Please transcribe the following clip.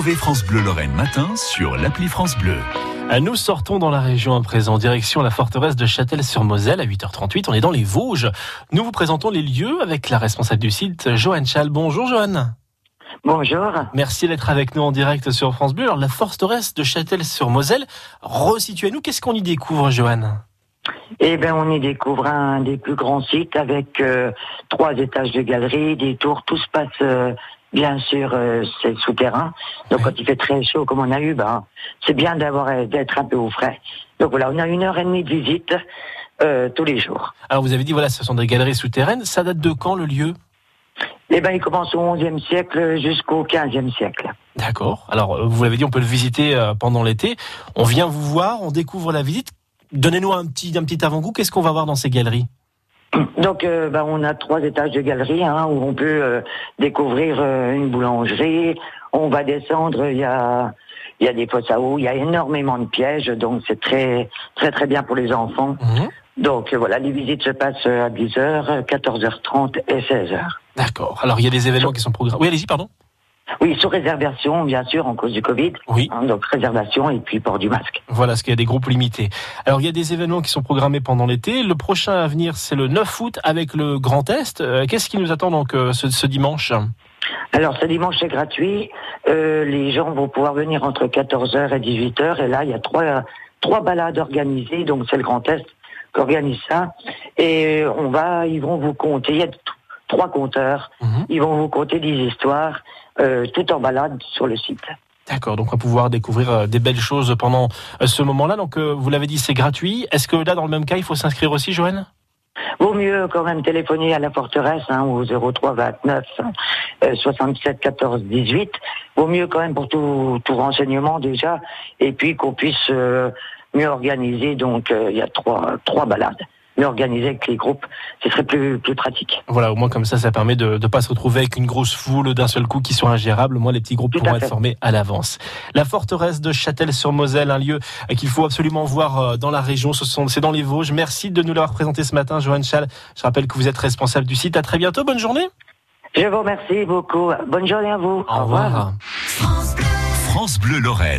Retrouvez France Bleu Lorraine matin sur l'appli France Bleu. Nous sortons dans la région à présent, direction la forteresse de Chatel sur Moselle à 8h38. On est dans les Vosges. Nous vous présentons les lieux avec la responsable du site, Joanne Schal. Bonjour Joanne. Bonjour. Merci d'être avec nous en direct sur France Bleu. Alors la forteresse de Chatel sur Moselle, resituez-nous, qu'est-ce qu'on y découvre Joanne ? Eh bien, on y découvre un des plus grands sites avec 3 étages de galeries, des tours, tout se passe bien sûr c'est souterrain. Donc quand il fait très chaud comme on a eu, c'est bien d'être un peu au frais. Donc voilà, on a 1h30 de visite tous les jours. Alors vous avez dit, voilà, ce sont des galeries souterraines, ça date de quand le lieu ? Eh bien, il commence au XIe siècle jusqu'au XVe siècle. D'accord, alors vous l'avez dit, on peut le visiter pendant l'été, on vient vous voir, on découvre la visite. Donnez-nous un petit avant-goût, qu'est-ce qu'on va voir dans ces galeries ? Donc on a 3 étages de galeries où on peut découvrir une boulangerie, on va descendre, il y a des fosses à eau, il y a énormément de pièges, donc c'est très très très bien pour les enfants. Mmh. Donc voilà, les visites se passent à 10h, 14h30 et 16h. D'accord, alors il y a des événements qui sont programmés. Oui, allez-y, pardon. Oui, sur réservation, bien sûr, en cause du Covid. Oui. Donc, réservation et puis port du masque. Voilà, parce qu'il y a des groupes limités. Alors, il y a des événements qui sont programmés pendant l'été. Le prochain à venir, c'est le 9 août avec le Grand Est. Qu'est-ce qui nous attend donc ce dimanche ? Alors, ce dimanche, c'est gratuit. Les gens vont pouvoir venir entre 14h et 18h. Et là, il y a 3 balades organisées. Donc, c'est le Grand Est qui organise ça. Et ils vont vous compter. Il y a 3 compteurs. Mmh. Ils vont vous compter des histoires. Tout en balade sur le site. D'accord, donc on va pouvoir découvrir des belles choses pendant ce moment-là. Donc vous l'avez dit, c'est gratuit. Est-ce que là, dans le même cas, il faut s'inscrire aussi, Joanne ? Vaut mieux quand même téléphoner à la forteresse au 03 29 67 14 18. Vaut mieux quand même pour tout renseignement déjà. Et puis qu'on puisse mieux organiser. Donc il y a 3 balades. Mais organiser avec les groupes, ce serait plus pratique. Voilà, au moins comme ça permet de ne pas se retrouver avec une grosse foule d'un seul coup qui soit ingérable. Au moins, les petits groupes pourront être formés à l'avance. La forteresse de Chatel sur Moselle, un lieu qu'il faut absolument voir dans la région. C'est dans les Vosges. Merci de nous l'avoir présenté ce matin, Joanne Schal. Je rappelle que vous êtes responsable du site. À très bientôt. Bonne journée. Je vous remercie beaucoup. Bonne journée à vous. Au revoir. France Bleu Lorraine.